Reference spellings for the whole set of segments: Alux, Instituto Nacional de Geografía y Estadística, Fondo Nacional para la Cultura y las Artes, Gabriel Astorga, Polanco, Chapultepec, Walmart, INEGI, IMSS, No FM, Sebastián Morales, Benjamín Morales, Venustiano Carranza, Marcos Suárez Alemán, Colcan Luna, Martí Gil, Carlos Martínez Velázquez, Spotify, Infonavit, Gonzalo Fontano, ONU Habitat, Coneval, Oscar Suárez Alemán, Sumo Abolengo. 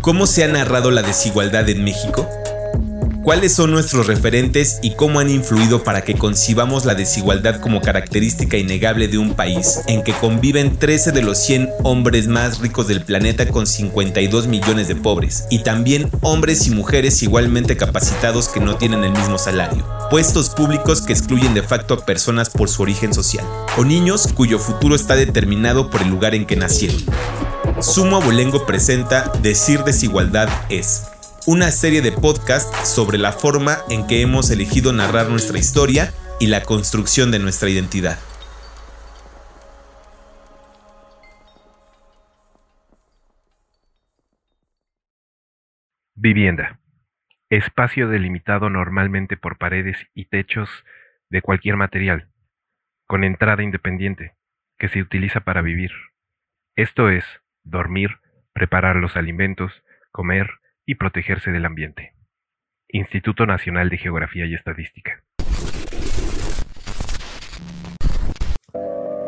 ¿Cómo se ha narrado la desigualdad en México? ¿Cuáles son nuestros referentes y cómo han influido para que concibamos la desigualdad como característica innegable de un país en que conviven 13 de los 100 hombres más ricos del planeta con 52 millones de pobres, y también hombres y mujeres igualmente capacitados que no tienen el mismo salario, puestos públicos que excluyen de facto a personas por su origen social, o niños cuyo futuro está determinado por el lugar en que nacieron? Sumo Abolengo presenta Decir Desigualdad es... una serie de podcasts sobre la forma en que hemos elegido narrar nuestra historia y la construcción de nuestra identidad. Vivienda. Espacio delimitado normalmente por paredes y techos de cualquier material, con entrada independiente, que se utiliza para vivir. Esto es, dormir, preparar los alimentos, comer y protegerse del ambiente. Instituto Nacional de Geografía y Estadística.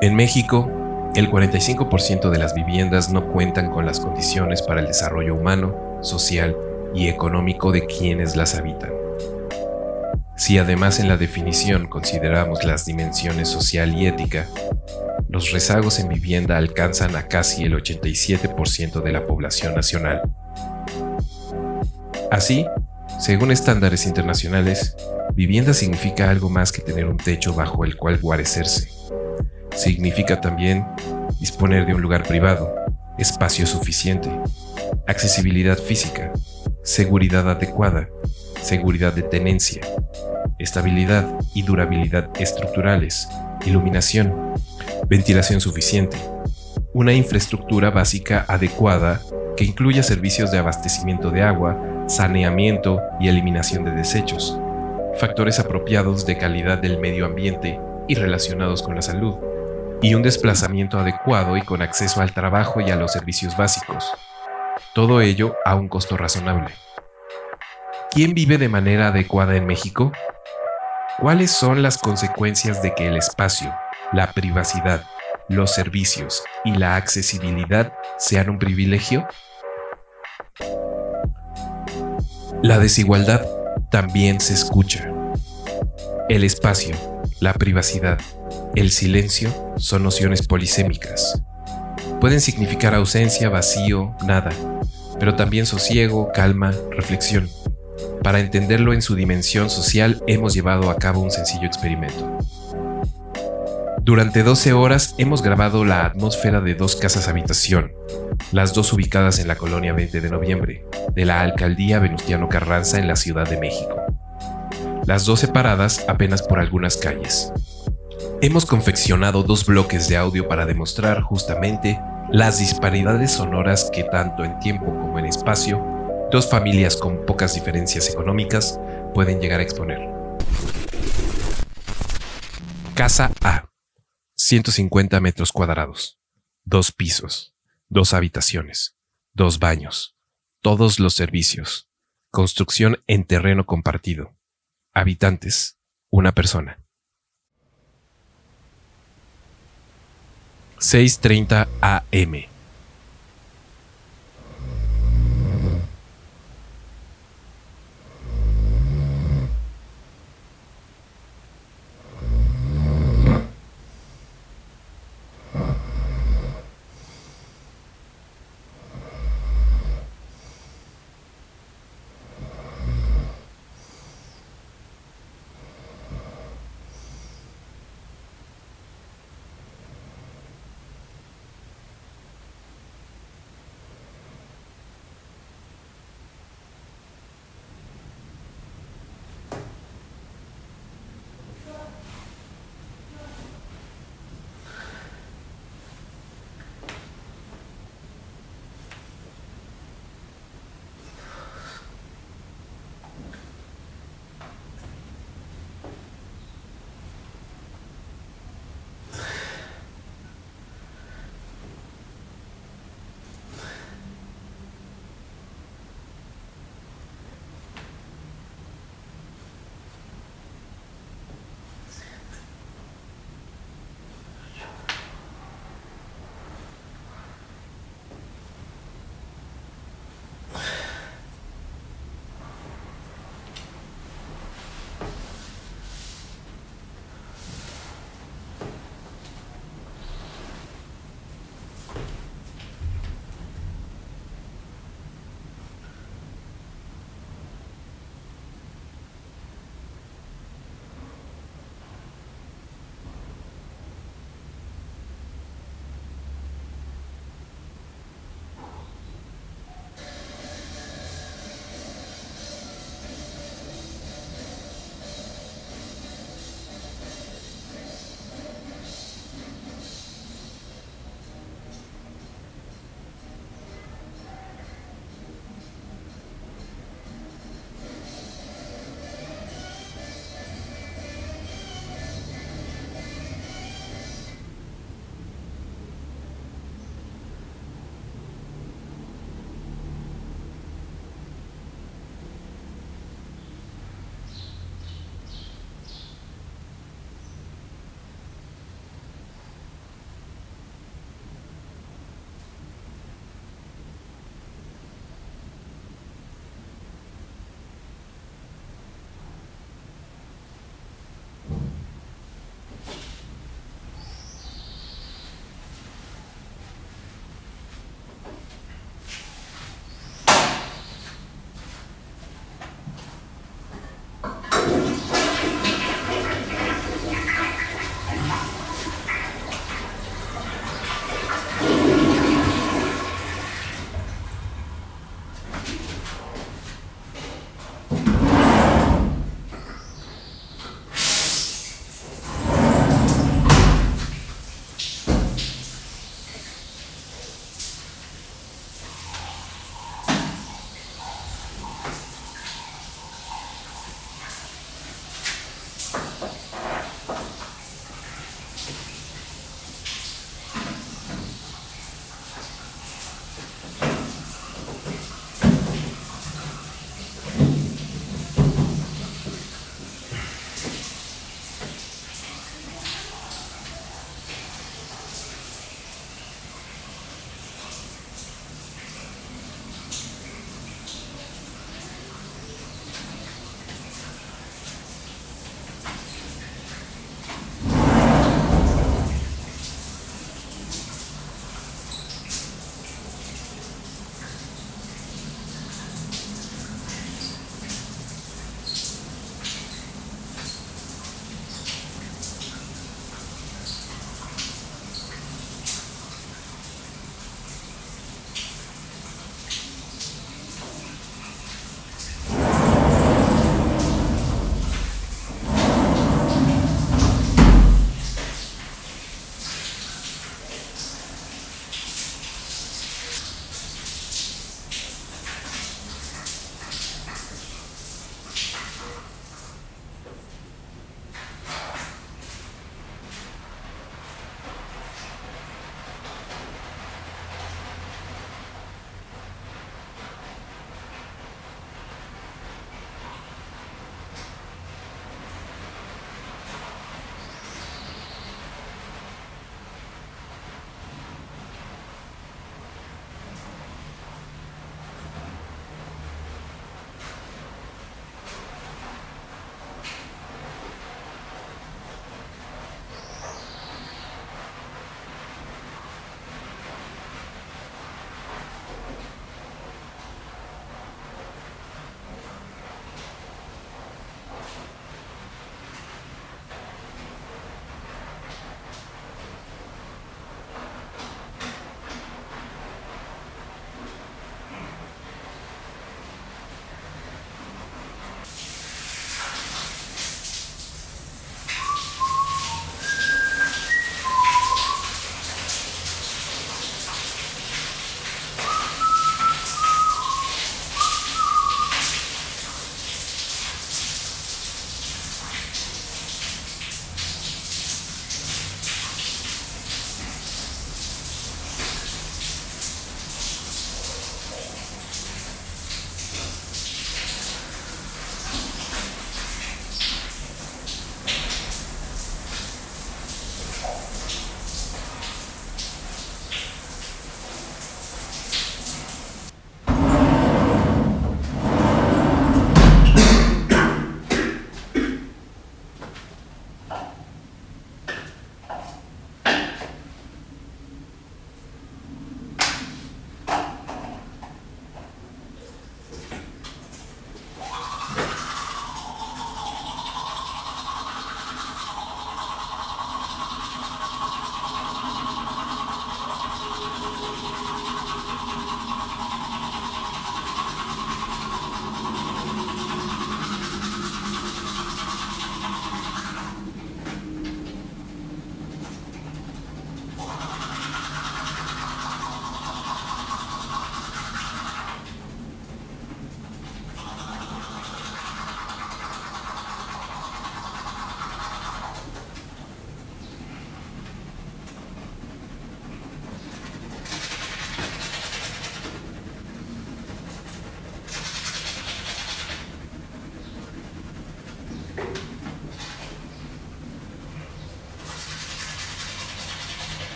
En México, el 45% de las viviendas no cuentan con las condiciones para el desarrollo humano, social y económico de quienes las habitan. Si además en la definición consideramos las dimensiones social y ética, los rezagos en vivienda alcanzan a casi el 87% de la población nacional. Así, según estándares internacionales, vivienda significa algo más que tener un techo bajo el cual guarecerse. Significa también disponer de un lugar privado, espacio suficiente, accesibilidad física, seguridad adecuada, seguridad de tenencia, estabilidad y durabilidad estructurales, iluminación, ventilación suficiente, una infraestructura básica adecuada que incluya servicios de abastecimiento de agua, saneamiento y eliminación de desechos, factores apropiados de calidad del medio ambiente y relacionados con la salud, y un desplazamiento adecuado y con acceso al trabajo y a los servicios básicos. Todo ello a un costo razonable. ¿Quién vive de manera adecuada en México? ¿Cuáles son las consecuencias de que el espacio, la privacidad, los servicios y la accesibilidad sean un privilegio? La desigualdad también se escucha. El espacio, la privacidad, el silencio son nociones polisémicas. Pueden significar ausencia, vacío, nada, pero también sosiego, calma, reflexión. Para entenderlo en su dimensión social, hemos llevado a cabo un sencillo experimento. Durante 12 horas hemos grabado la atmósfera de dos casas habitación, las dos ubicadas en la colonia 20 de noviembre, de la alcaldía Venustiano Carranza en la Ciudad de México. Las dos separadas apenas por algunas calles. Hemos confeccionado dos bloques de audio para demostrar justamente las disparidades sonoras que tanto en tiempo como en espacio, dos familias con pocas diferencias económicas pueden llegar a exponer. Casa A. 150 metros cuadrados, 2 pisos, 2 habitaciones, 2 baños, todos los servicios, construcción en terreno compartido, habitantes, 1 persona. 6:30 a.m.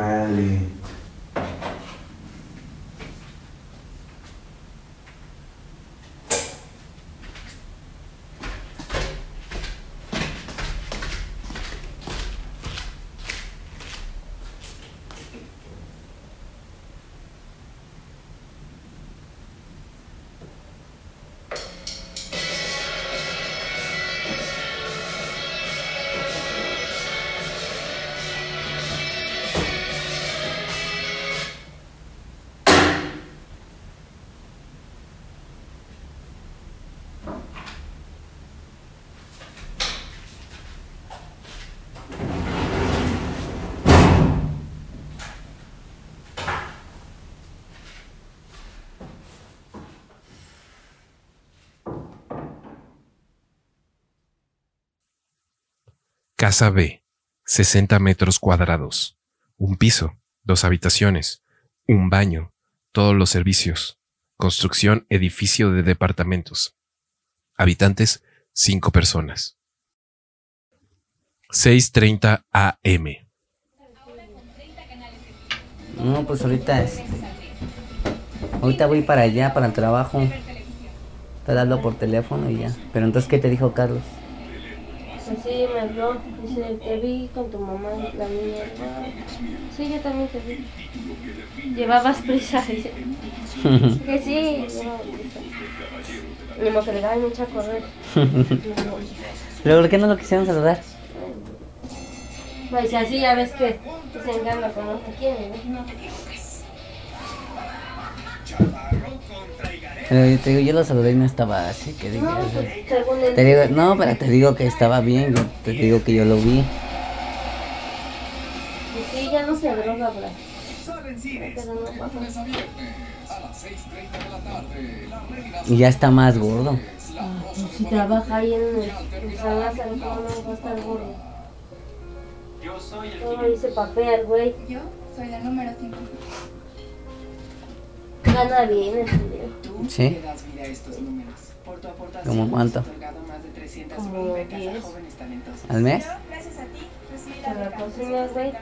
Tamale. Casa B, 60 metros cuadrados, un piso, 2 habitaciones, un baño, todos los servicios, construcción edificio de departamentos, habitantes 5 personas. 6:30 AM. No, pues ahorita voy para allá, para el trabajo. Te hablo por teléfono y ya. Pero entonces, ¿qué te dijo Carlos? Sí, me habló, dice, te vi con tu mamá, la niña. Sí, yo también te vi. Llevabas prisa, dice. Que sí, llevaba prisa. Ni modo que le daba mucha correr. ¿Pero por qué no lo quisieron saludar? Pues así ya ves que se engaña con los que quieren, ¿no? Pero yo te digo, yo lo saludé y no estaba así, que diga. No, pues, te digo, no, pero te digo que estaba bien, yo te digo que yo lo vi. Y sí, ya no se droga, bro. Y ya está más gordo. Ah, pues si trabaja ahí en el salón, no va a estar gordo. Todo dice papel, güey. Yo soy la número 5. Gana bien el dinero. Tú le das vida a estos números. Por tu aportación, ¿cómo cuánto? Como 10. ¿Al mes? Gracias a ti. Pero pues sí, güey.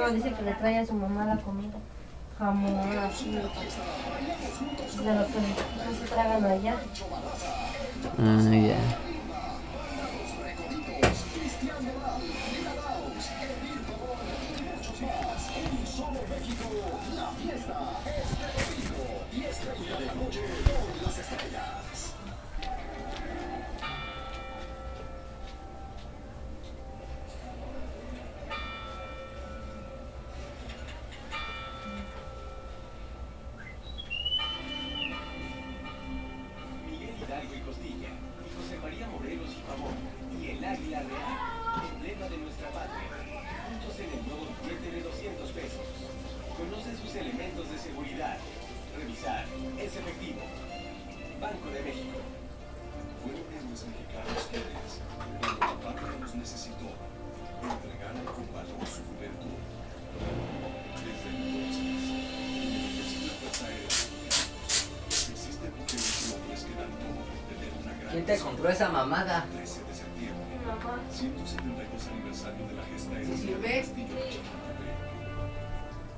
No, dice que le trae a su mamá la comida. Jamón, así. De lo que no se tragan allá. Ah, ya. ¿Quién te compró esa mamada? 13 de septiembre, 172 aniversario de la gesta en el Castillo de Chapultepec.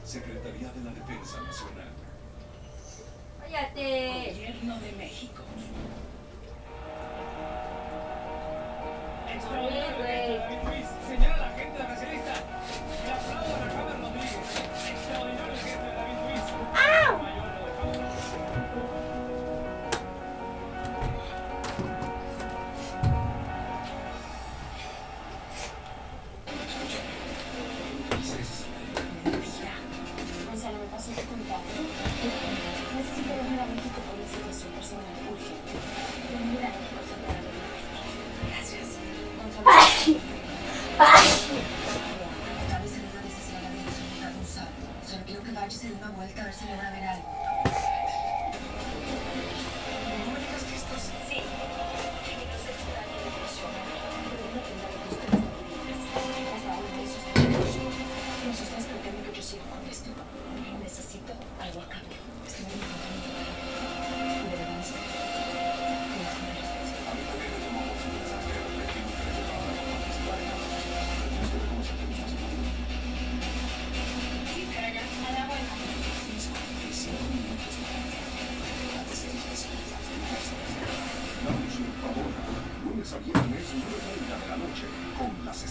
Secretaría de la Defensa Nacional. ¡Cállate! Gobierno de México. Señora la gente nacionalista, le aplaudo a Rafael Rodríguez, extraordinario gente de David Luis. ¡Ah! Gracias.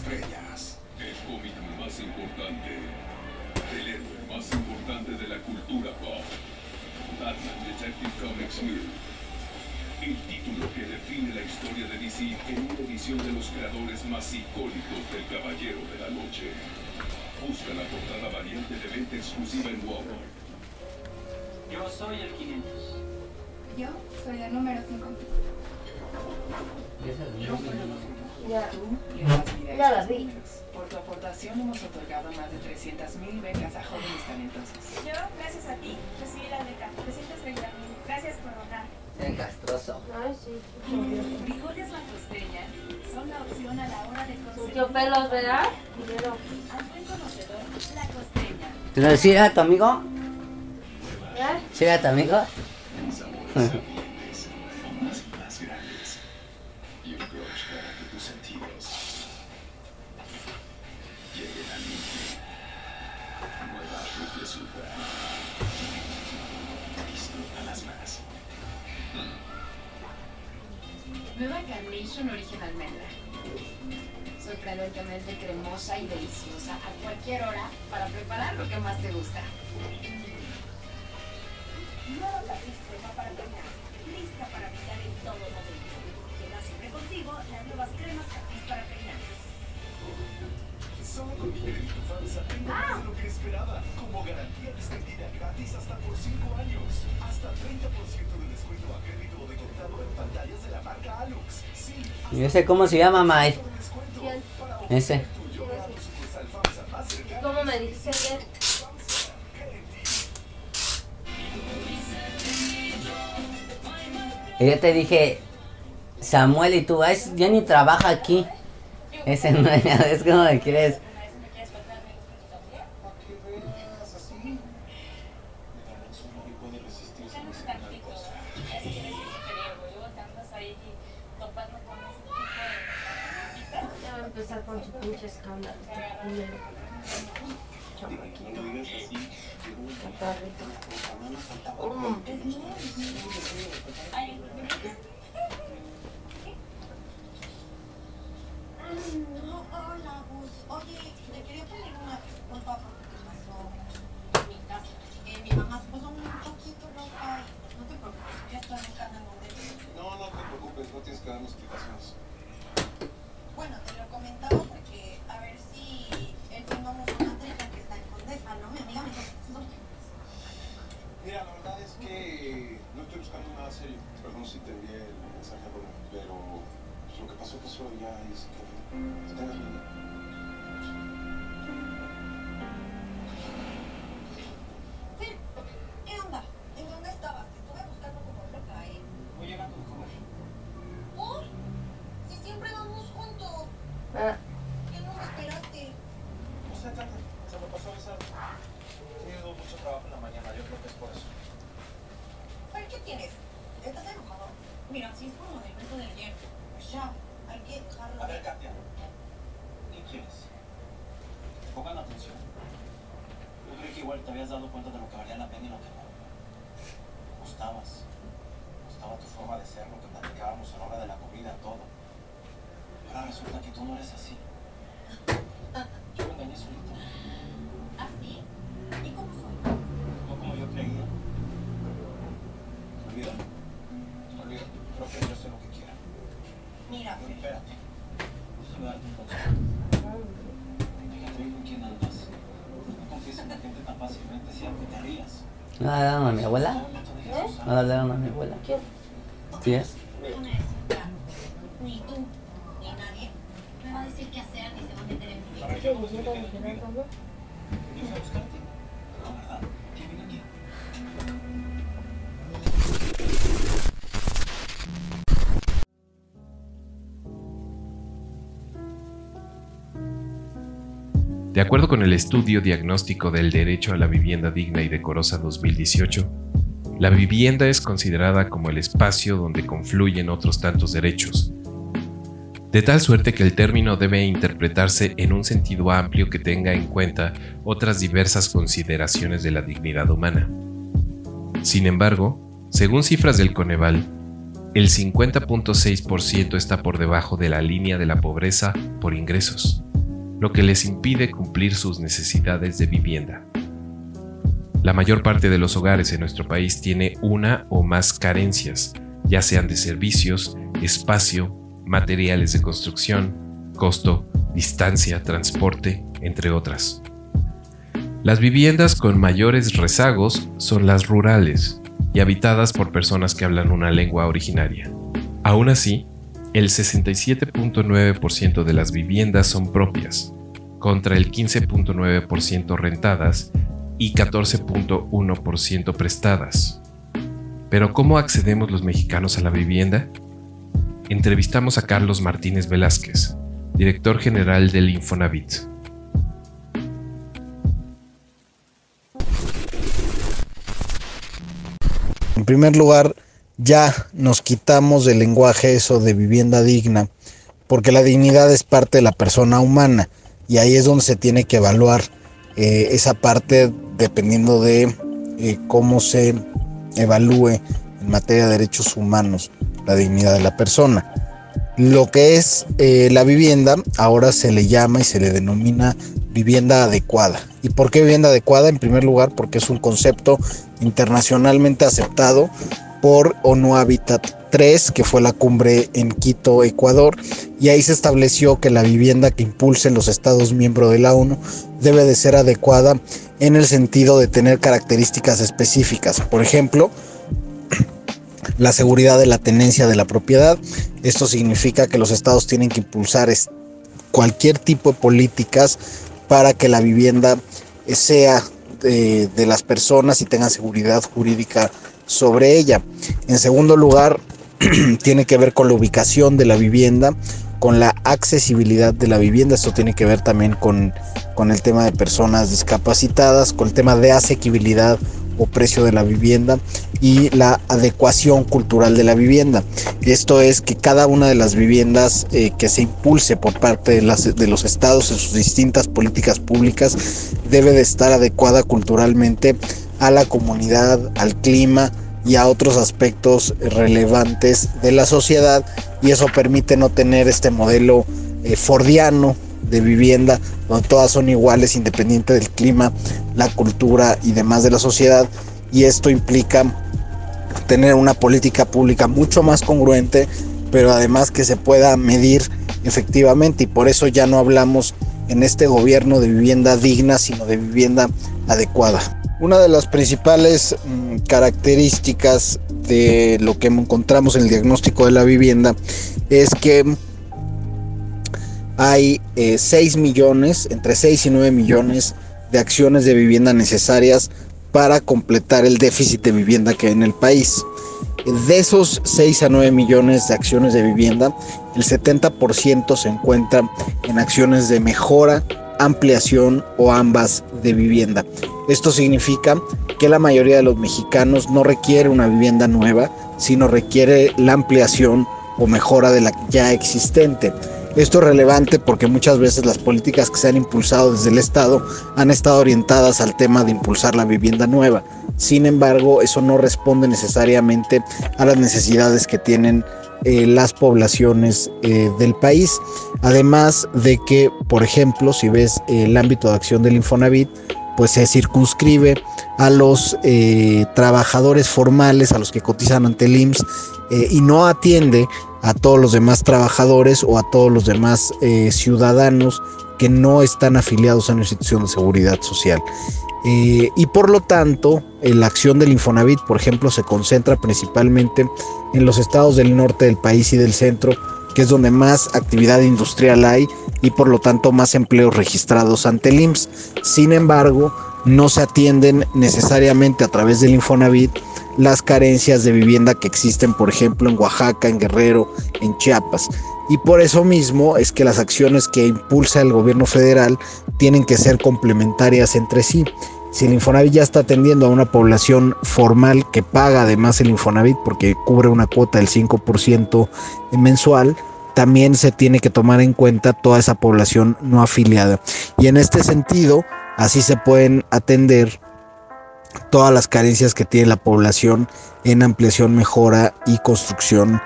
estrellas. Es cómico más importante. El héroe más importante de la cultura pop. Batman Detective Comics 1000. El título que define la historia de DC en una edición de los creadores más icónicos del Caballero de la Noche. Busca la portada variante de venta exclusiva en Walmart. Yo soy el 500. Yo soy el número 50. Yo soy el número 50. Ya las vi. Por tu aportación hemos otorgado más de 300.000 becas a jóvenes talentosos. Yo, gracias a ti, recibí la beca. 330.000. Gracias por donar. El castroso. Ay, sí. Vigorias La Costeña son la opción a la hora de conseguir... Mucho pelos, ¿verdad? Al buen conocedor, La Costeña. ¿Tú no decías a tu amigo? ¿Eh? ¿Sí a tu amigo? Nueva Carnation Origen Almendra. Sorprendentemente cremosa y deliciosa a cualquier hora para preparar lo que más te gusta. Nueva Tapiz Crema para bañar, lista para picar en todo momento. Queda siempre contigo las nuevas cremas Tapiz para peinar. Solo con Crédito Falsa tengo más de lo que esperaba. Como garantía extendida gratis hasta por 5 años. Hasta 30% de descuento a crédito de contado en pantallas de la marca Alux. Sí, yo sé cómo se llama, May. Ese. ¿Cómo me dice ayer? Y yo te dije, Samuel, y tú, ya ni trabaja aquí. Ese no es como que quieres. ¿No hablaron a mi abuela? ¿No hablaron a mi abuela? ¿Quién? ¿Sí es? Ni tú, ni nadie me va a decir qué hacer ni se va a meter en mi vida. Yo fui a buscarte. No, ¿verdad? ¿Quién vino aquí? De acuerdo con el estudio diagnóstico del derecho a la vivienda digna y decorosa 2018, la vivienda es considerada como el espacio donde confluyen otros tantos derechos, de tal suerte que el término debe interpretarse en un sentido amplio que tenga en cuenta otras diversas consideraciones de la dignidad humana. Sin embargo, según cifras del Coneval, el 50.6% está por debajo de la línea de la pobreza por ingresos. lo que les impide cumplir sus necesidades de vivienda. La mayor parte de los hogares en nuestro país tiene una o más carencias, ya sean de servicios, espacio, materiales de construcción, costo, distancia, transporte, entre otras. Las viviendas con mayores rezagos son las rurales y habitadas por personas que hablan una lengua originaria. Aún así, el 67.9% de las viviendas son propias, contra el 15.9% rentadas y 14.1% prestadas. ¿Pero cómo accedemos los mexicanos a la vivienda? Entrevistamos a Carlos Martínez Velázquez, director general del Infonavit. En primer lugar, ya nos quitamos del lenguaje eso de vivienda digna, porque la dignidad es parte de la persona humana y ahí es donde se tiene que evaluar esa parte dependiendo de cómo se evalúe en materia de derechos humanos la dignidad de la persona. Lo que es la vivienda ahora se le llama y se le denomina vivienda adecuada. ¿Y por qué vivienda adecuada? En primer lugar, porque es un concepto internacionalmente aceptado por ONU Habitat 3, que fue la cumbre en Quito, Ecuador, y ahí se estableció que la vivienda que impulsen los estados miembros de la ONU debe de ser adecuada en el sentido de tener características específicas, por ejemplo, la seguridad de la tenencia de la propiedad. Esto significa que los estados tienen que impulsar cualquier tipo de políticas para que la vivienda sea de las personas y tenga seguridad jurídica sobre ella. En segundo lugar, tiene que ver con la ubicación de la vivienda, con la accesibilidad de la vivienda. Esto tiene que ver también con el tema de personas discapacitadas, con el tema de asequibilidad o precio de la vivienda y la adecuación cultural de la vivienda. Esto es que cada una de las viviendas que se impulse por parte de los estados en sus distintas políticas públicas debe de estar adecuada culturalmente a la comunidad, al clima y a otros aspectos relevantes de la sociedad, y eso permite no tener este modelo fordiano de vivienda donde todas son iguales independiente del clima, la cultura y demás de la sociedad, y esto implica tener una política pública mucho más congruente, pero además que se pueda medir efectivamente, y por eso ya no hablamos en este gobierno de vivienda digna, sino de vivienda adecuada. Una de las principales características de lo que encontramos en el diagnóstico de la vivienda es que hay 6 millones, entre 6 y 9 millones de acciones de vivienda necesarias para completar el déficit de vivienda que hay en el país. De esos 6 a 9 millones de acciones de vivienda, el 70% se encuentra en acciones de mejora, ampliación o ambas de vivienda. Esto significa que la mayoría de los mexicanos no requiere una vivienda nueva, sino requiere la ampliación o mejora de la ya existente. Esto es relevante porque muchas veces las políticas que se han impulsado desde el Estado han estado orientadas al tema de impulsar la vivienda nueva. Sin embargo, eso no responde necesariamente a las necesidades que tienen las poblaciones del país. Además de que, por ejemplo, si ves el ámbito de acción del Infonavit, pues se circunscribe a los trabajadores formales, a los que cotizan ante el IMSS, y no atiende a todos los demás trabajadores o a todos los demás ciudadanos que no están afiliados a una institución de seguridad social. Y por lo tanto, la acción del Infonavit, por ejemplo, se concentra principalmente en los estados del norte del país y del centro, que es donde más actividad industrial hay y por lo tanto más empleos registrados ante el IMSS. Sin embargo, no se atienden necesariamente a través del Infonavit las carencias de vivienda que existen, por ejemplo, en Oaxaca, en Guerrero, en Chiapas. Y por eso mismo es que las acciones que impulsa el gobierno federal tienen que ser complementarias entre sí. Si el Infonavit ya está atendiendo a una población formal que paga además el Infonavit porque cubre una cuota del 5% mensual, también se tiene que tomar en cuenta toda esa población no afiliada. Y en este sentido, así se pueden atender todas las carencias que tiene la población en ampliación, mejora y construcción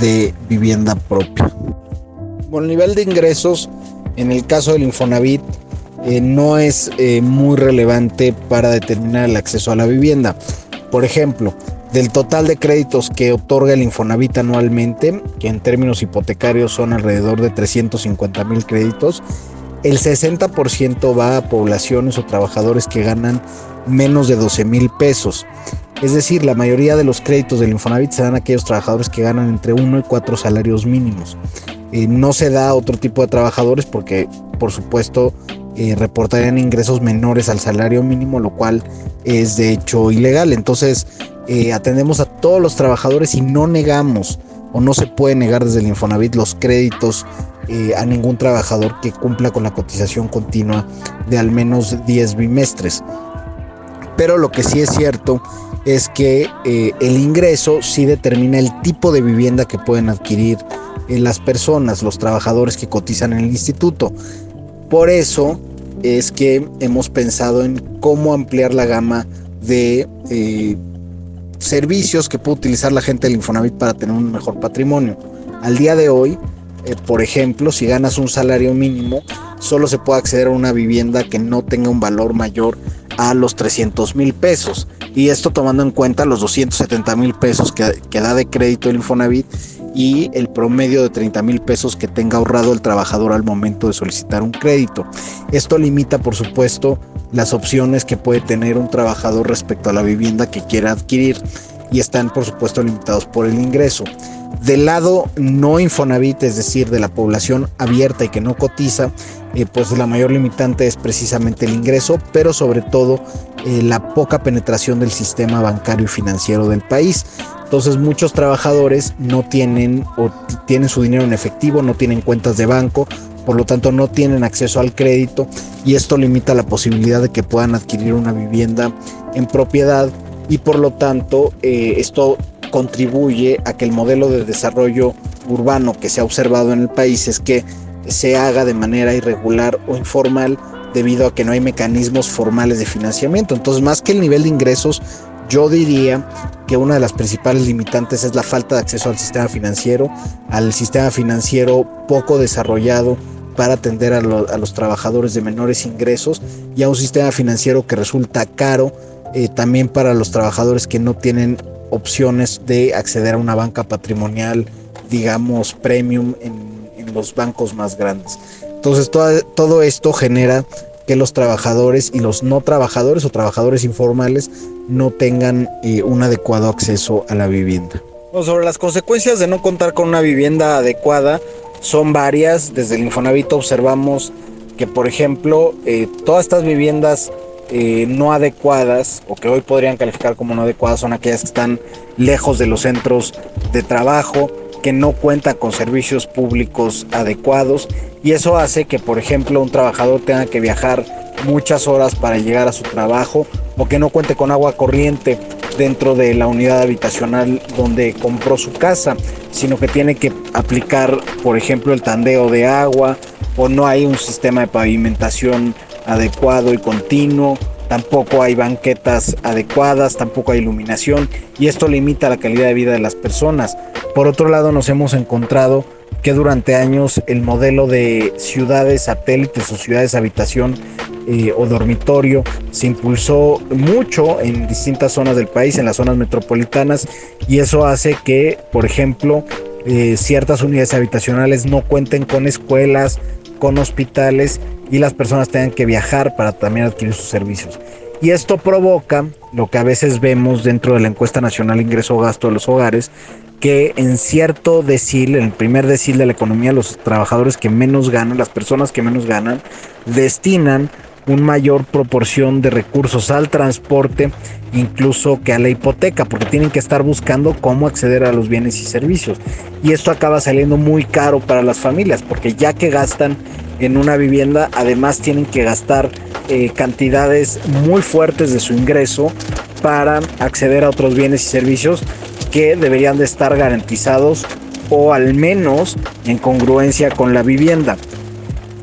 de vivienda propia. Bueno, el nivel de ingresos En el caso del Infonavit, no es muy relevante para determinar el acceso a la vivienda. Por ejemplo, del total de créditos que otorga el Infonavit anualmente, que en términos hipotecarios son alrededor de 350,000 créditos, el 60% va a poblaciones o trabajadores que ganan menos de 12,000 pesos. Es decir, la mayoría de los créditos del Infonavit se dan a aquellos trabajadores que ganan entre 1 y 4 salarios mínimos. No se da a otro tipo de trabajadores porque, por supuesto, reportarían ingresos menores al salario mínimo, lo cual es de hecho ilegal. Entonces, atendemos a todos los trabajadores y no negamos o no se puede negar desde el Infonavit los créditos a ningún trabajador que cumpla con la cotización continua de al menos 10 bimestres. Pero lo que sí es cierto es que el ingreso sí determina el tipo de vivienda que pueden adquirir las personas, los trabajadores que cotizan en el instituto. Por eso es que hemos pensado en cómo ampliar la gama de servicios que puede utilizar la gente del Infonavit para tener un mejor patrimonio. Al día de hoy, por ejemplo, si ganas un salario mínimo, solo se puede acceder a una vivienda que no tenga un valor mayor a los 300,000 pesos. Y esto tomando en cuenta los 270,000 pesos que da de crédito el Infonavit y el promedio de 30,000 pesos que tenga ahorrado el trabajador al momento de solicitar un crédito. Esto limita, por supuesto, las opciones que puede tener un trabajador respecto a la vivienda que quiera adquirir y están, por supuesto, limitados por el ingreso. Del lado no Infonavit, es decir, de la población abierta y que no cotiza, pues la mayor limitante es precisamente el ingreso, pero sobre todo la poca penetración del sistema bancario y financiero del país. Entonces muchos trabajadores no tienen o tienen su dinero en efectivo, no tienen cuentas de banco, por lo tanto no tienen acceso al crédito y esto limita la posibilidad de que puedan adquirir una vivienda en propiedad y por lo tanto esto contribuye a que el modelo de desarrollo urbano que se ha observado en el país es que se haga de manera irregular o informal debido a que no hay mecanismos formales de financiamiento. Entonces, más que el nivel de ingresos, yo diría que una de las principales limitantes es la falta de acceso al sistema financiero poco desarrollado para atender a los trabajadores de menores ingresos y a un sistema financiero que resulta caro también para los trabajadores que no tienen opciones de acceder a una banca patrimonial, digamos, premium en los bancos más grandes. Entonces, todo esto genera que los trabajadores y los no trabajadores o trabajadores informales no tengan un adecuado acceso a la vivienda. Sobre las consecuencias de no contar con una vivienda adecuada, son varias. Desde el Infonavit observamos que, por ejemplo, todas estas viviendas no adecuadas o que hoy podrían calificar como no adecuadas son aquellas que están lejos de los centros de trabajo, que no cuentan con servicios públicos adecuados y eso hace que, por ejemplo, un trabajador tenga que viajar muchas horas para llegar a su trabajo o que no cuente con agua corriente dentro de la unidad habitacional donde compró su casa, sino que tiene que aplicar, por ejemplo, el tandeo de agua o no hay un sistema de pavimentación adecuado y continuo, tampoco hay banquetas adecuadas, tampoco hay iluminación y esto limita la calidad de vida de las personas. Por otro lado, nos hemos encontrado que durante años el modelo de ciudades satélites o ciudades habitación o dormitorio se impulsó mucho en distintas zonas del país, en las zonas metropolitanas y eso hace que, por ejemplo, ciertas unidades habitacionales no cuenten con escuelas, con hospitales y las personas tengan que viajar para también adquirir sus servicios. Y esto provoca lo que a veces vemos dentro de la encuesta nacional ingreso-gasto de los hogares, que en cierto decil, en el primer decil de la economía, los trabajadores que menos ganan, las personas que menos ganan, destinan una mayor proporción de recursos al transporte, incluso que a la hipoteca, porque tienen que estar buscando cómo acceder a los bienes y servicios. Y esto acaba saliendo muy caro para las familias, porque ya que gastan en una vivienda, además tienen que gastar cantidades muy fuertes de su ingreso para acceder a otros bienes y servicios que deberían de estar garantizados o al menos en congruencia con la vivienda.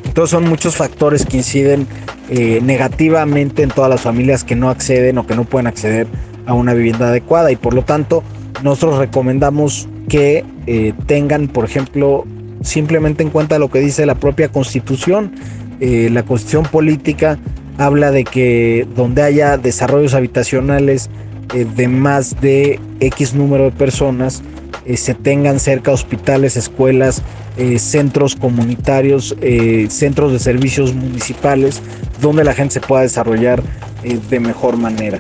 Entonces son muchos factores que inciden negativamente en todas las familias que no acceden o que no pueden acceder a una vivienda adecuada y por lo tanto nosotros recomendamos que tengan, por ejemplo, simplemente en cuenta lo que dice la propia Constitución. La Constitución política habla de que donde haya desarrollos habitacionales de más de X número de personas, se tengan cerca hospitales, escuelas, centros comunitarios, centros de servicios municipales, donde la gente se pueda desarrollar de mejor manera.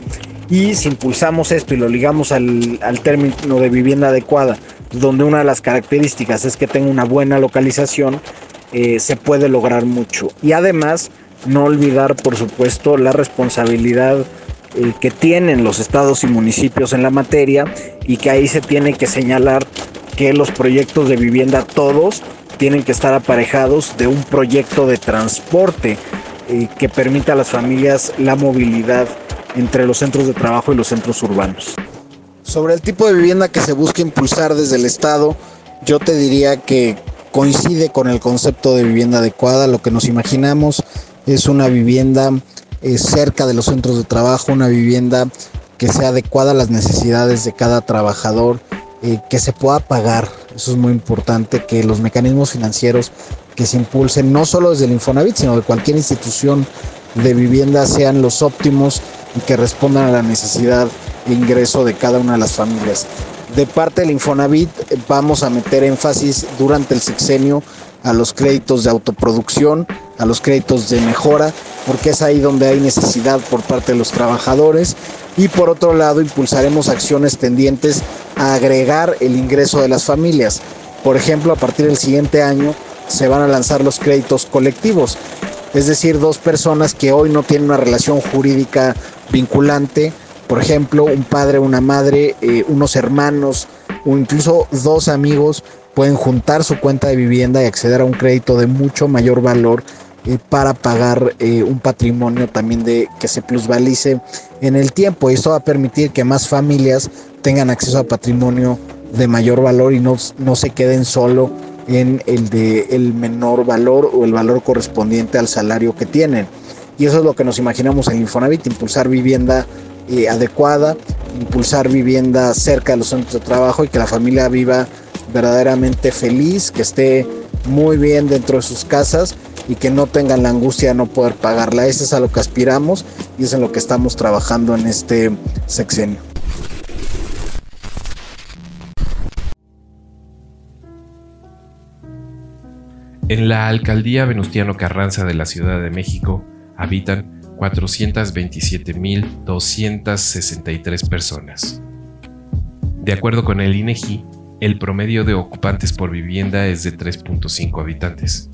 Y si impulsamos esto y lo ligamos al término de vivienda adecuada, donde una de las características es que tenga una buena localización, se puede lograr mucho. Y además, no olvidar, por supuesto, la responsabilidad que tienen los estados y municipios en la materia, y que ahí se tiene que señalar que los proyectos de vivienda todos tienen que estar aparejados de un proyecto de transporte que permita a las familias la movilidad entre los centros de trabajo y los centros urbanos. Sobre el tipo de vivienda que se busca impulsar desde el Estado, yo te diría que coincide con el concepto de vivienda adecuada. Lo que nos imaginamos es una vivienda cerca de los centros de trabajo, una vivienda que sea adecuada a las necesidades de cada trabajador, que se pueda pagar. Eso es muy importante, que los mecanismos financieros que se impulsen, no solo desde el Infonavit, sino de cualquier institución de vivienda, sean los óptimos y que respondan a la necesidad de ingreso de cada una de las familias. De parte del Infonavit vamos a meter énfasis durante el sexenio a los créditos de autoproducción, a los créditos de mejora, porque es ahí donde hay necesidad por parte de los trabajadores. Y por otro lado, impulsaremos acciones tendientes a agregar el ingreso de las familias. Por ejemplo, a partir del siguiente año se van a lanzar los créditos colectivos, es decir, dos personas que hoy no tienen una relación jurídica vinculante, por ejemplo, un padre, una madre, unos hermanos o incluso dos amigos, pueden juntar su cuenta de vivienda y acceder a un crédito de mucho mayor valor para pagar un patrimonio también que se plusvalice en el tiempo. Y esto va a permitir que más familias tengan acceso a patrimonio de mayor valor y no se queden solo en el de el menor valor o el valor correspondiente al salario que tienen. Y eso es lo que nos imaginamos en Infonavit: impulsar vivienda adecuada, impulsar vivienda cerca de los centros de trabajo y que la familia viva verdaderamente feliz, que esté muy bien dentro de sus casas y que no tengan la angustia de no poder pagarla. Eso es a lo que aspiramos y es en lo que estamos trabajando en este sexenio. En la alcaldía Venustiano Carranza de la Ciudad de México habitan 427,263 personas. De acuerdo con el INEGI, el promedio de ocupantes por vivienda es de 3.5 habitantes.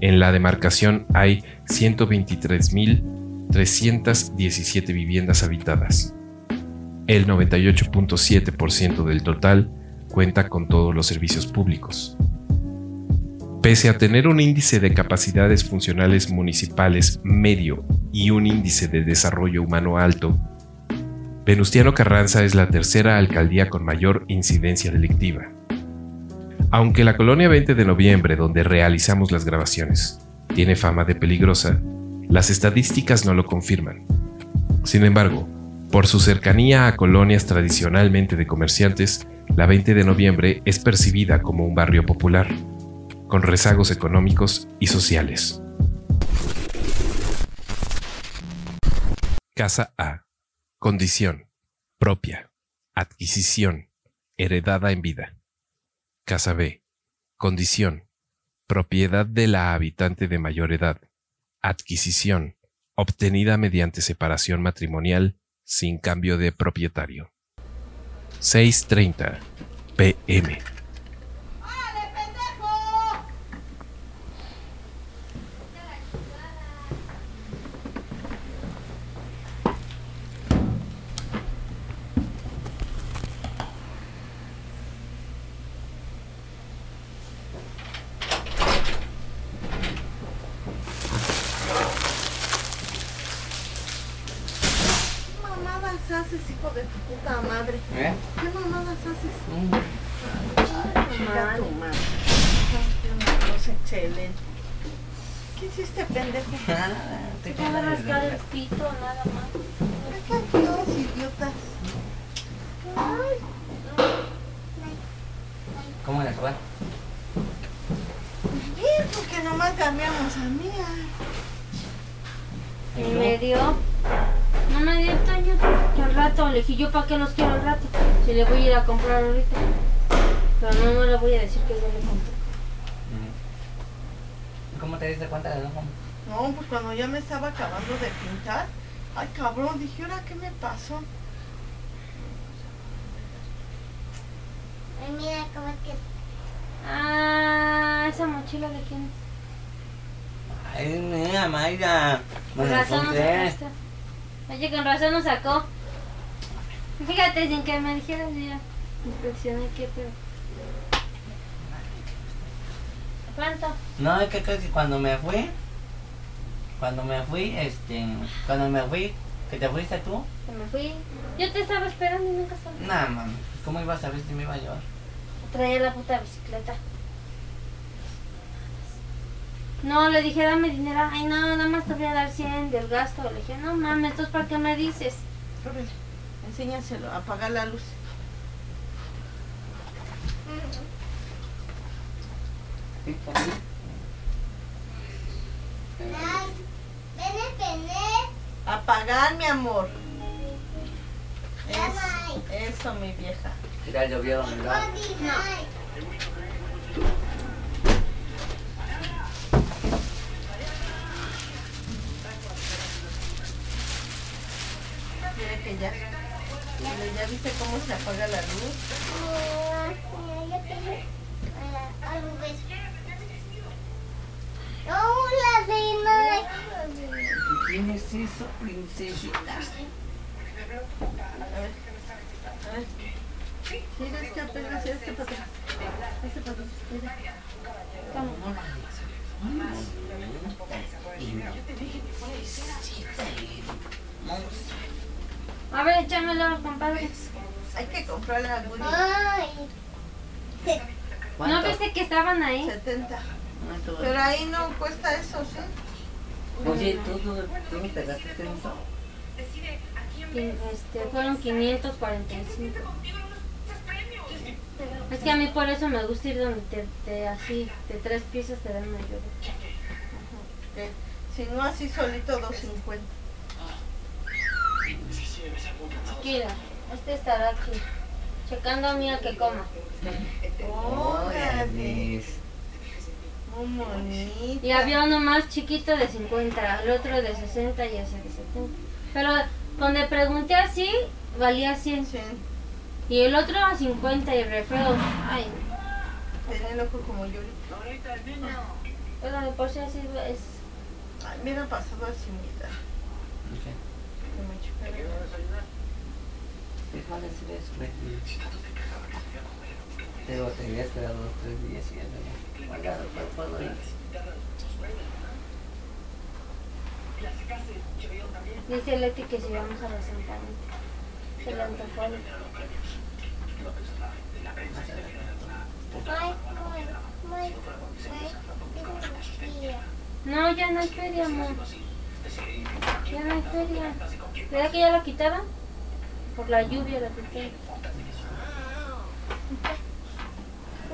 En la demarcación hay 123,317 viviendas habitadas. El 98.7% del total cuenta con todos los servicios públicos. Pese a tener un índice de capacidades funcionales municipales medio y un índice de desarrollo humano alto, Venustiano Carranza es la tercera alcaldía con mayor incidencia delictiva. Aunque la colonia 20 de noviembre, donde realizamos las grabaciones, tiene fama de peligrosa, las estadísticas no lo confirman. Sin embargo, por su cercanía a colonias tradicionalmente de comerciantes, la 20 de noviembre es percibida como un barrio popular, con rezagos económicos y sociales. Casa A. Condición: propia, adquisición, heredada en vida. Casa B. Condición: propiedad de la habitante de mayor edad. Adquisición: obtenida mediante separación matrimonial sin cambio de propietario. 6:30 p.m. cambiamos a mía. ¿Y me dio? No me dio Toño. Que al rato, le dije yo para qué los quiero al rato. Si le voy a ir a comprar ahorita. Pero no le voy a decir que yo le compré. ¿Cómo te diste cuenta de eso? No, pues cuando ya me estaba acabando de pintar. Ay, cabrón, dije, ¿ahora qué me pasó? Ay, mira, ¿cómo es que...? Ah, ¿esa mochila de quién es? Ay, mira, Mayra. Con razón nos sacó. Oye, con razón nos sacó. Fíjate, sin que me dijeras, mira. Inspeccioné qué pedo. ¿Cuánto? No, es que creo que cuando me fui, que te fuiste tú. Que me fui. Yo te estaba esperando y nunca salí. Nah, mami. ¿Cómo ibas a ver si me iba a llevar? Traía la puta bicicleta. No, le dije, dame dinero. Ay, no, nada más te voy a dar 100 del gasto. Le dije, no, mami, entonces ¿para qué me dices? Róbele, enséñaselo, apagar la luz. Ven, apagar, mi amor. Eso, mi vieja. Ya llovió, ¿verdad? Mira que ya. ¿Ya viste cómo se apaga la luz? ¡No, la reina! ¿Qué tienes eso, princesita? A ver. ¿Quieres que apenas este para atrás? Este para atrás. A ver, échamelo, compadre. Hay que comprarle a Guri. ¿No viste que estaban ahí? 70. Pero ahí no cuesta eso, ¿sí? Oye, ¿tú me pegaste eso? Fueron 545. Es que a mí por eso me gusta ir donde te así, de tres pisos te dan mayor. Si no, así solito 250. Chiquita, este estará aquí, checando a mí a que coma. Y había uno más chiquito de 50, el otro de 60 y ese de 70. Pero cuando pregunté así, valía 100. Y el otro a 50 y el refresco. Ay. Tenía el ojo como yo. Bueno, de por sí así es. Ay, me ha pasado así, mira. ¿Qué? Que me chupé. Decir eso. Te había esperado 2 o 3 días y ya no había. Dice Leti que si vamos a los Santanita, se le antojó. No, ya no hay feria, amor. Ya no hay feria. ¿Verdad que ya la quitaron? Por la lluvia la quitaron.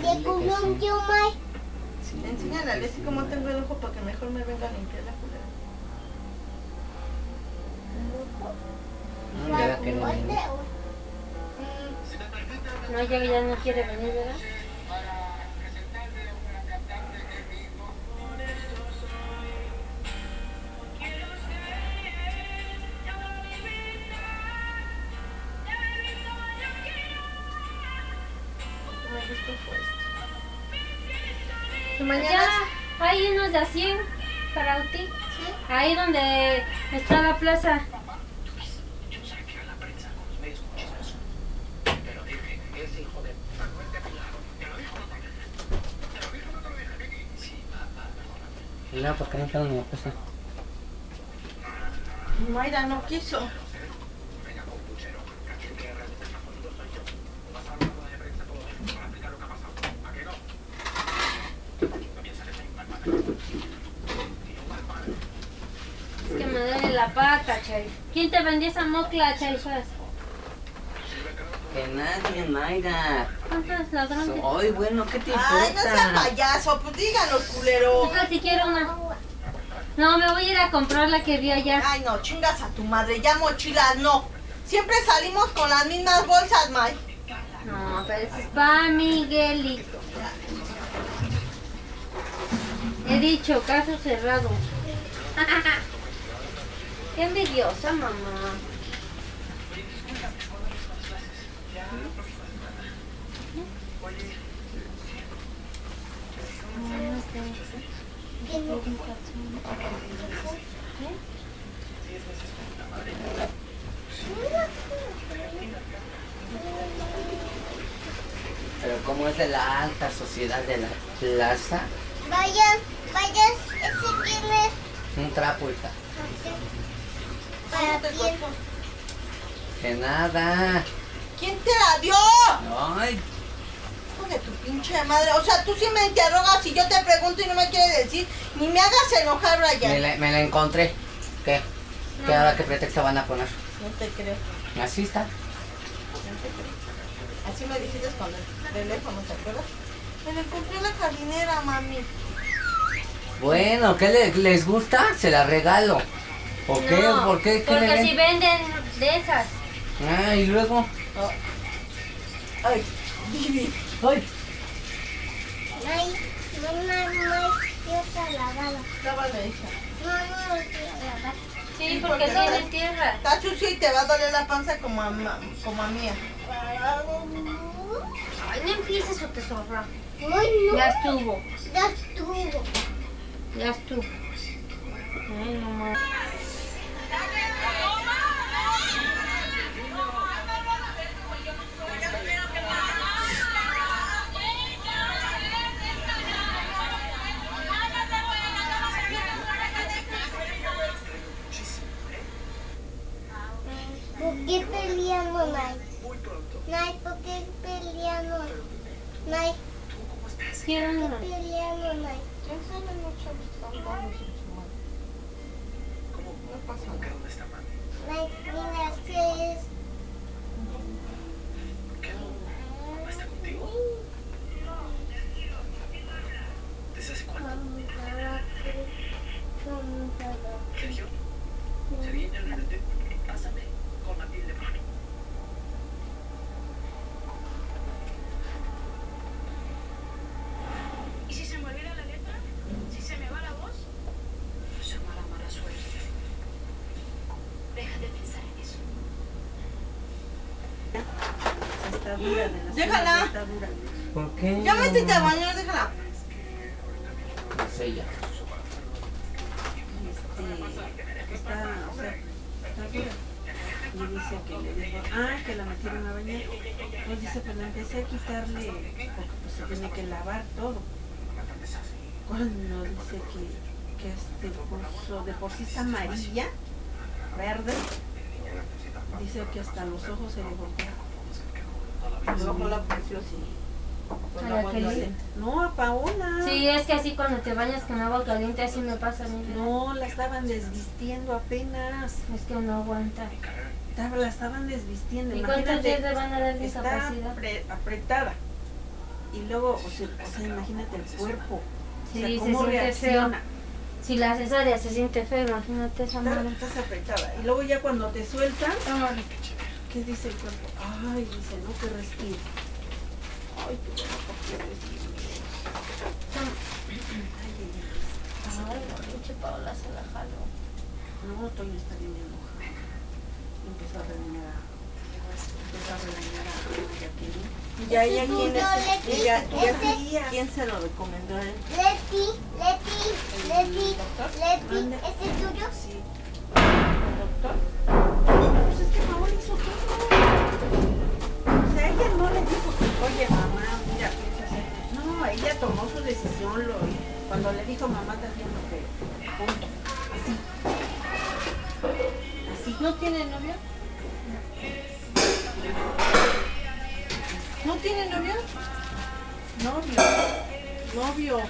¿Qué cubrió yo, Mike? Enséñale a Leslie cómo tengo el ojo para que mejor me venga a limpiar la culera. No, ya que no viene. No, ya no quiere venir, ¿verdad? Mañana hay unos de a 100 para ti. ¿Sí? Ahí donde está la plaza. Yo saqué a la prensa con los medios muchos. Pero dije, es hijo de Manuel de Pilar. Te lo dijo. Sí, papá, mejor. No, porque no está en la plaza. Mayra no quiso. ¿Quién te vendió esa mocla, Charizas? Que nadie, Mayra. ¿Cuántos ladrones? Ay, bueno, ¿qué te importa? Ay, no seas payaso, pues díganos, culero. Yo casi quiero una. No, me voy a ir a comprar la que vi allá. Ay, no, chingas a tu madre, ya mochilas, no. Siempre salimos con las mismas bolsas, May. No, pero eso es para Miguelito. He dicho, caso cerrado. Qué envidiosa, mamá. Pero como es de la alta sociedad de la plaza. Vayan, vayan, ¿ese quién es? Un trapo, hija. ¿Para quién? De nada. ¿Quién te la dio? Ay. De tu pinche madre, o sea, tú sí me interrogas y yo te pregunto y no me quieres decir, ni me hagas enojar, Brian. Me la encontré. ¿Qué? No. ¿Qué ahora qué pretexto van a poner? No te creo. Así está. No te creo. Así me dijiste con el teléfono, ¿te acuerdas? Me la encontré en la jardinera, mami. Bueno, ¿qué les gusta? Se la regalo. ¿O no, qué? ¿Por qué? ¿Qué porque le ven? Si venden de esas. Ah, y luego. Oh. Ay, Vivi. ¡Ay! ¡Ay! ¡Mamá! ¡Yo te la lavo! ¡Lávale, hija! ¡No, no, quiero lavar! Sí, porque soy de tierra. Está sucia y te va a doler la panza como a mía. ¡Ay, no empieces o te sobra! ¡Ay, no! ¡Ya estuvo! ¡Ya estuvo! ¡Ya estuvo! ¡Ay, mamá! ¿Por qué peleando, Nay? Nay, ¿por qué peleando? Nay, ¿por qué peleando, Nay? Yo solo no sé cómo no pasa nada. Nay, mira, ¿qué es? ¿Por qué no está contigo? ¿Desde hace cuánto? ¿Qué dijo? ¿Sería inolvidable? Pásame. ¿Y si se me olvida la letra? ¿Si se me va la voz? No se me va la mala suerte. Deja de pensar en eso. Está dura de la ¡déjala! Está dura. ¿Por qué? Ya métete a bañar, déjala. Es ella. Está dura. Y dice que le dijo, que la metieron a bañar. Pues dice, pero empecé a quitarle, porque pues se tiene que lavar todo. Cuando dice que puso, de por sí está amarilla, verde, dice que hasta los ojos se le voltearon. Luego la puso así. No, a Paola. Sí, es que así cuando te bañas con agua caliente, así me pasa a mí. No, la estaban desvistiendo apenas. Es que no aguanta. La estaban desvistiendo. ¿Y cuántos días le van a dar discapacidad? Está apretada. Y luego, o sea, imagínate el cuerpo. Sí, o sea, ¿cómo se reacciona? Feo. Si la cesárea se siente feo, imagínate esa madre. Estás apretada. Y luego ya cuando te sueltan, ¿qué dice el cuerpo? Ay, dice, no, que respira. Ay, tú, ¿por qué respira? Ay, la pinche Paola se la jaló. No, Toño está bien enojado. Empezó a regañar a Jacqueline. ¿Y a ella quién es? ¿Quién se lo recomendó a él? Leti. ¿Este es tuyo? Sí. ¿Doctor? Pues es que mamá hizo todo. O sea, ella no le dijo, oye, mamá, mira, piensa hacer. No, ella tomó su decisión, cuando le dijo, mamá, estás viendo que punto. Así. ¿No tiene novio? ¿No tiene novio? Novio. No.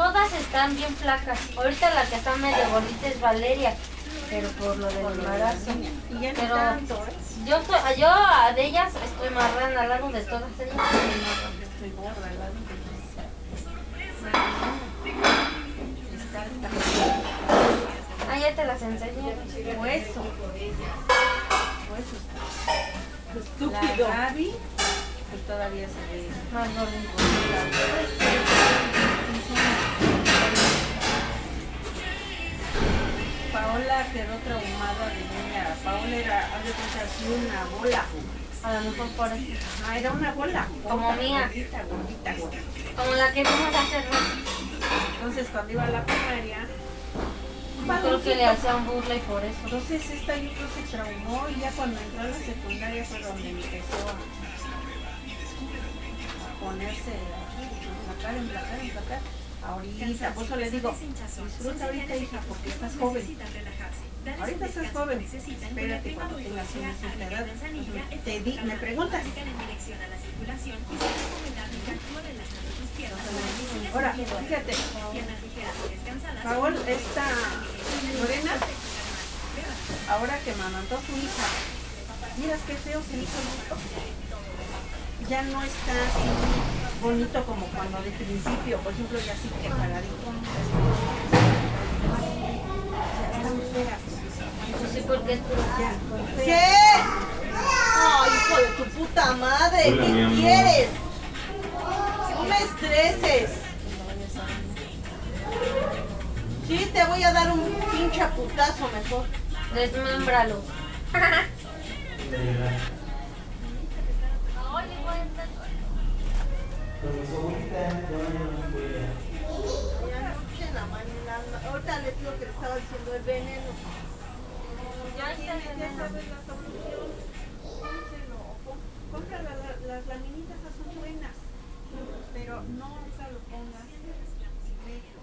Todas están bien flacas. Ahorita la que está medio gordita es Valeria. pero por lo del embarazo. Y ya no pero tanto, yo de ellas estoy marrana, al lado de todas ellas estoy marrana. Estoy gorda al lado de ellas. Ah, ya te las enseñé. Hueso. Estúpido. La Gaby, pues todavía se ve más gorda. Paola quedó traumada de niña. Paola era así una bola. A lo mejor por eso. Ah, era una bola. Como mía. Gordita. Como la que vimos hacer. Entonces cuando iba a la primaria, creo que le hacían burla y por eso. Entonces esta yo creo se traumó y ya cuando entró a la secundaria fue donde empezó a ponerse emplacar. Ahorita, por eso les digo, disfruta ahorita, hija, porque estás joven. Ahorita estás joven. Espérate cuando tengas una edad. Me preguntas. Ahora, fíjate. Por favor, esta Morena, ahora que amamantó su hija, miras qué feo se hizo el ya no está así bonito como cuando de principio, por ejemplo, ya sí que paradito. Ya están feas. Eso sí, porque es ya. ¿Qué? Ay, hijo de tu puta madre, hola, ¿qué quieres? No me estreses. Sí, te voy a dar un pinche putazo mejor. Desmembralo. Ahorita le digo que le estaba diciendo el veneno. Ya sabes la solución. Pónselo. Compra las laminitas son buenas. Pero no se lo pongas medio.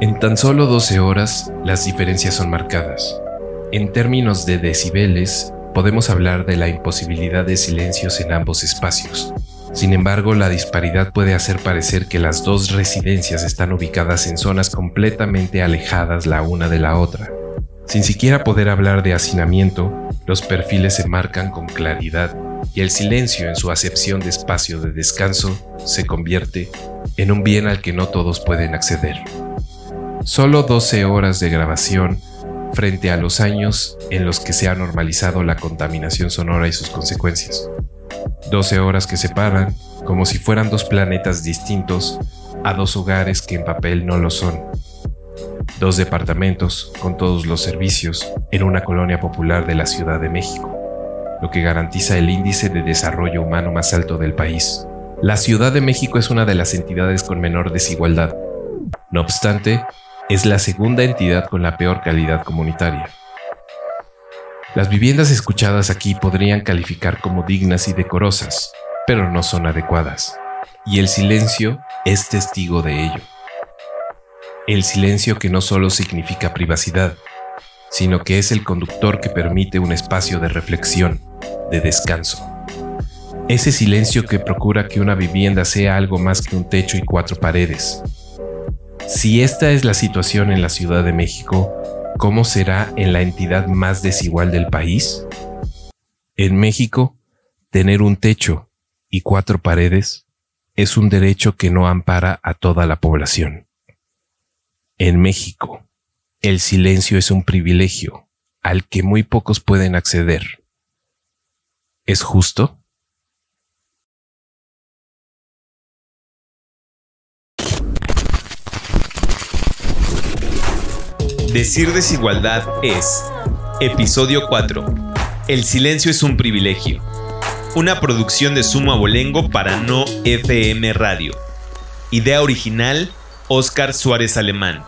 En tan solo 12 horas, las diferencias son marcadas. En términos de decibeles, podemos hablar de la imposibilidad de silencios en ambos espacios. Sin embargo, la disparidad puede hacer parecer que las dos residencias están ubicadas en zonas completamente alejadas la una de la otra. Sin siquiera poder hablar de hacinamiento, los perfiles se marcan con claridad y el silencio en su acepción de espacio de descanso se convierte en un bien al que no todos pueden acceder. Solo 12 horas de grabación frente a los años en los que se ha normalizado la contaminación sonora y sus consecuencias. 12 horas que separan, como si fueran dos planetas distintos, a dos hogares que en papel no lo son. Dos departamentos, con todos los servicios, en una colonia popular de la Ciudad de México, lo que garantiza el índice de desarrollo humano más alto del país. La Ciudad de México es una de las entidades con menor desigualdad. No obstante, es la segunda entidad con la peor calidad comunitaria. Las viviendas escuchadas aquí podrían calificar como dignas y decorosas, pero no son adecuadas, y el silencio es testigo de ello. El silencio que no solo significa privacidad, sino que es el conductor que permite un espacio de reflexión, de descanso. Ese silencio que procura que una vivienda sea algo más que un techo y cuatro paredes. Si esta es la situación en la Ciudad de México, ¿cómo será en la entidad más desigual del país? En México, tener un techo y cuatro paredes es un derecho que no ampara a toda la población. En México, el silencio es un privilegio al que muy pocos pueden acceder. ¿Es justo? Decir Desigualdad es Episodio 4. El silencio es un privilegio. Una producción de Sumo Abolengo para No FM Radio. Idea original: Oscar Suárez Alemán,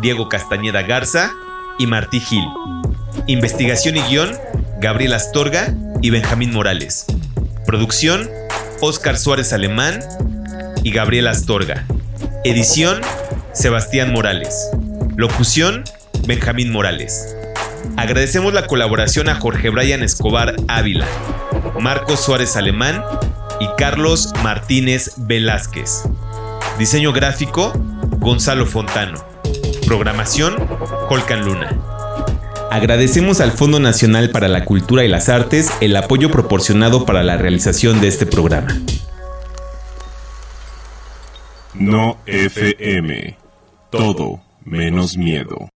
Diego Castañeda Garza y Martí Gil. Investigación y guión: Gabriel Astorga y Benjamín Morales. Producción: Oscar Suárez Alemán y Gabriel Astorga. Edición: Sebastián Morales. Locución: Benjamín Morales. Agradecemos la colaboración a Jorge Brian Escobar Ávila, Marcos Suárez Alemán y Carlos Martínez Velázquez. Diseño gráfico, Gonzalo Fontano. Programación, Colcan Luna. Agradecemos al Fondo Nacional para la Cultura y las Artes el apoyo proporcionado para la realización de este programa. No FM. Todo menos miedo.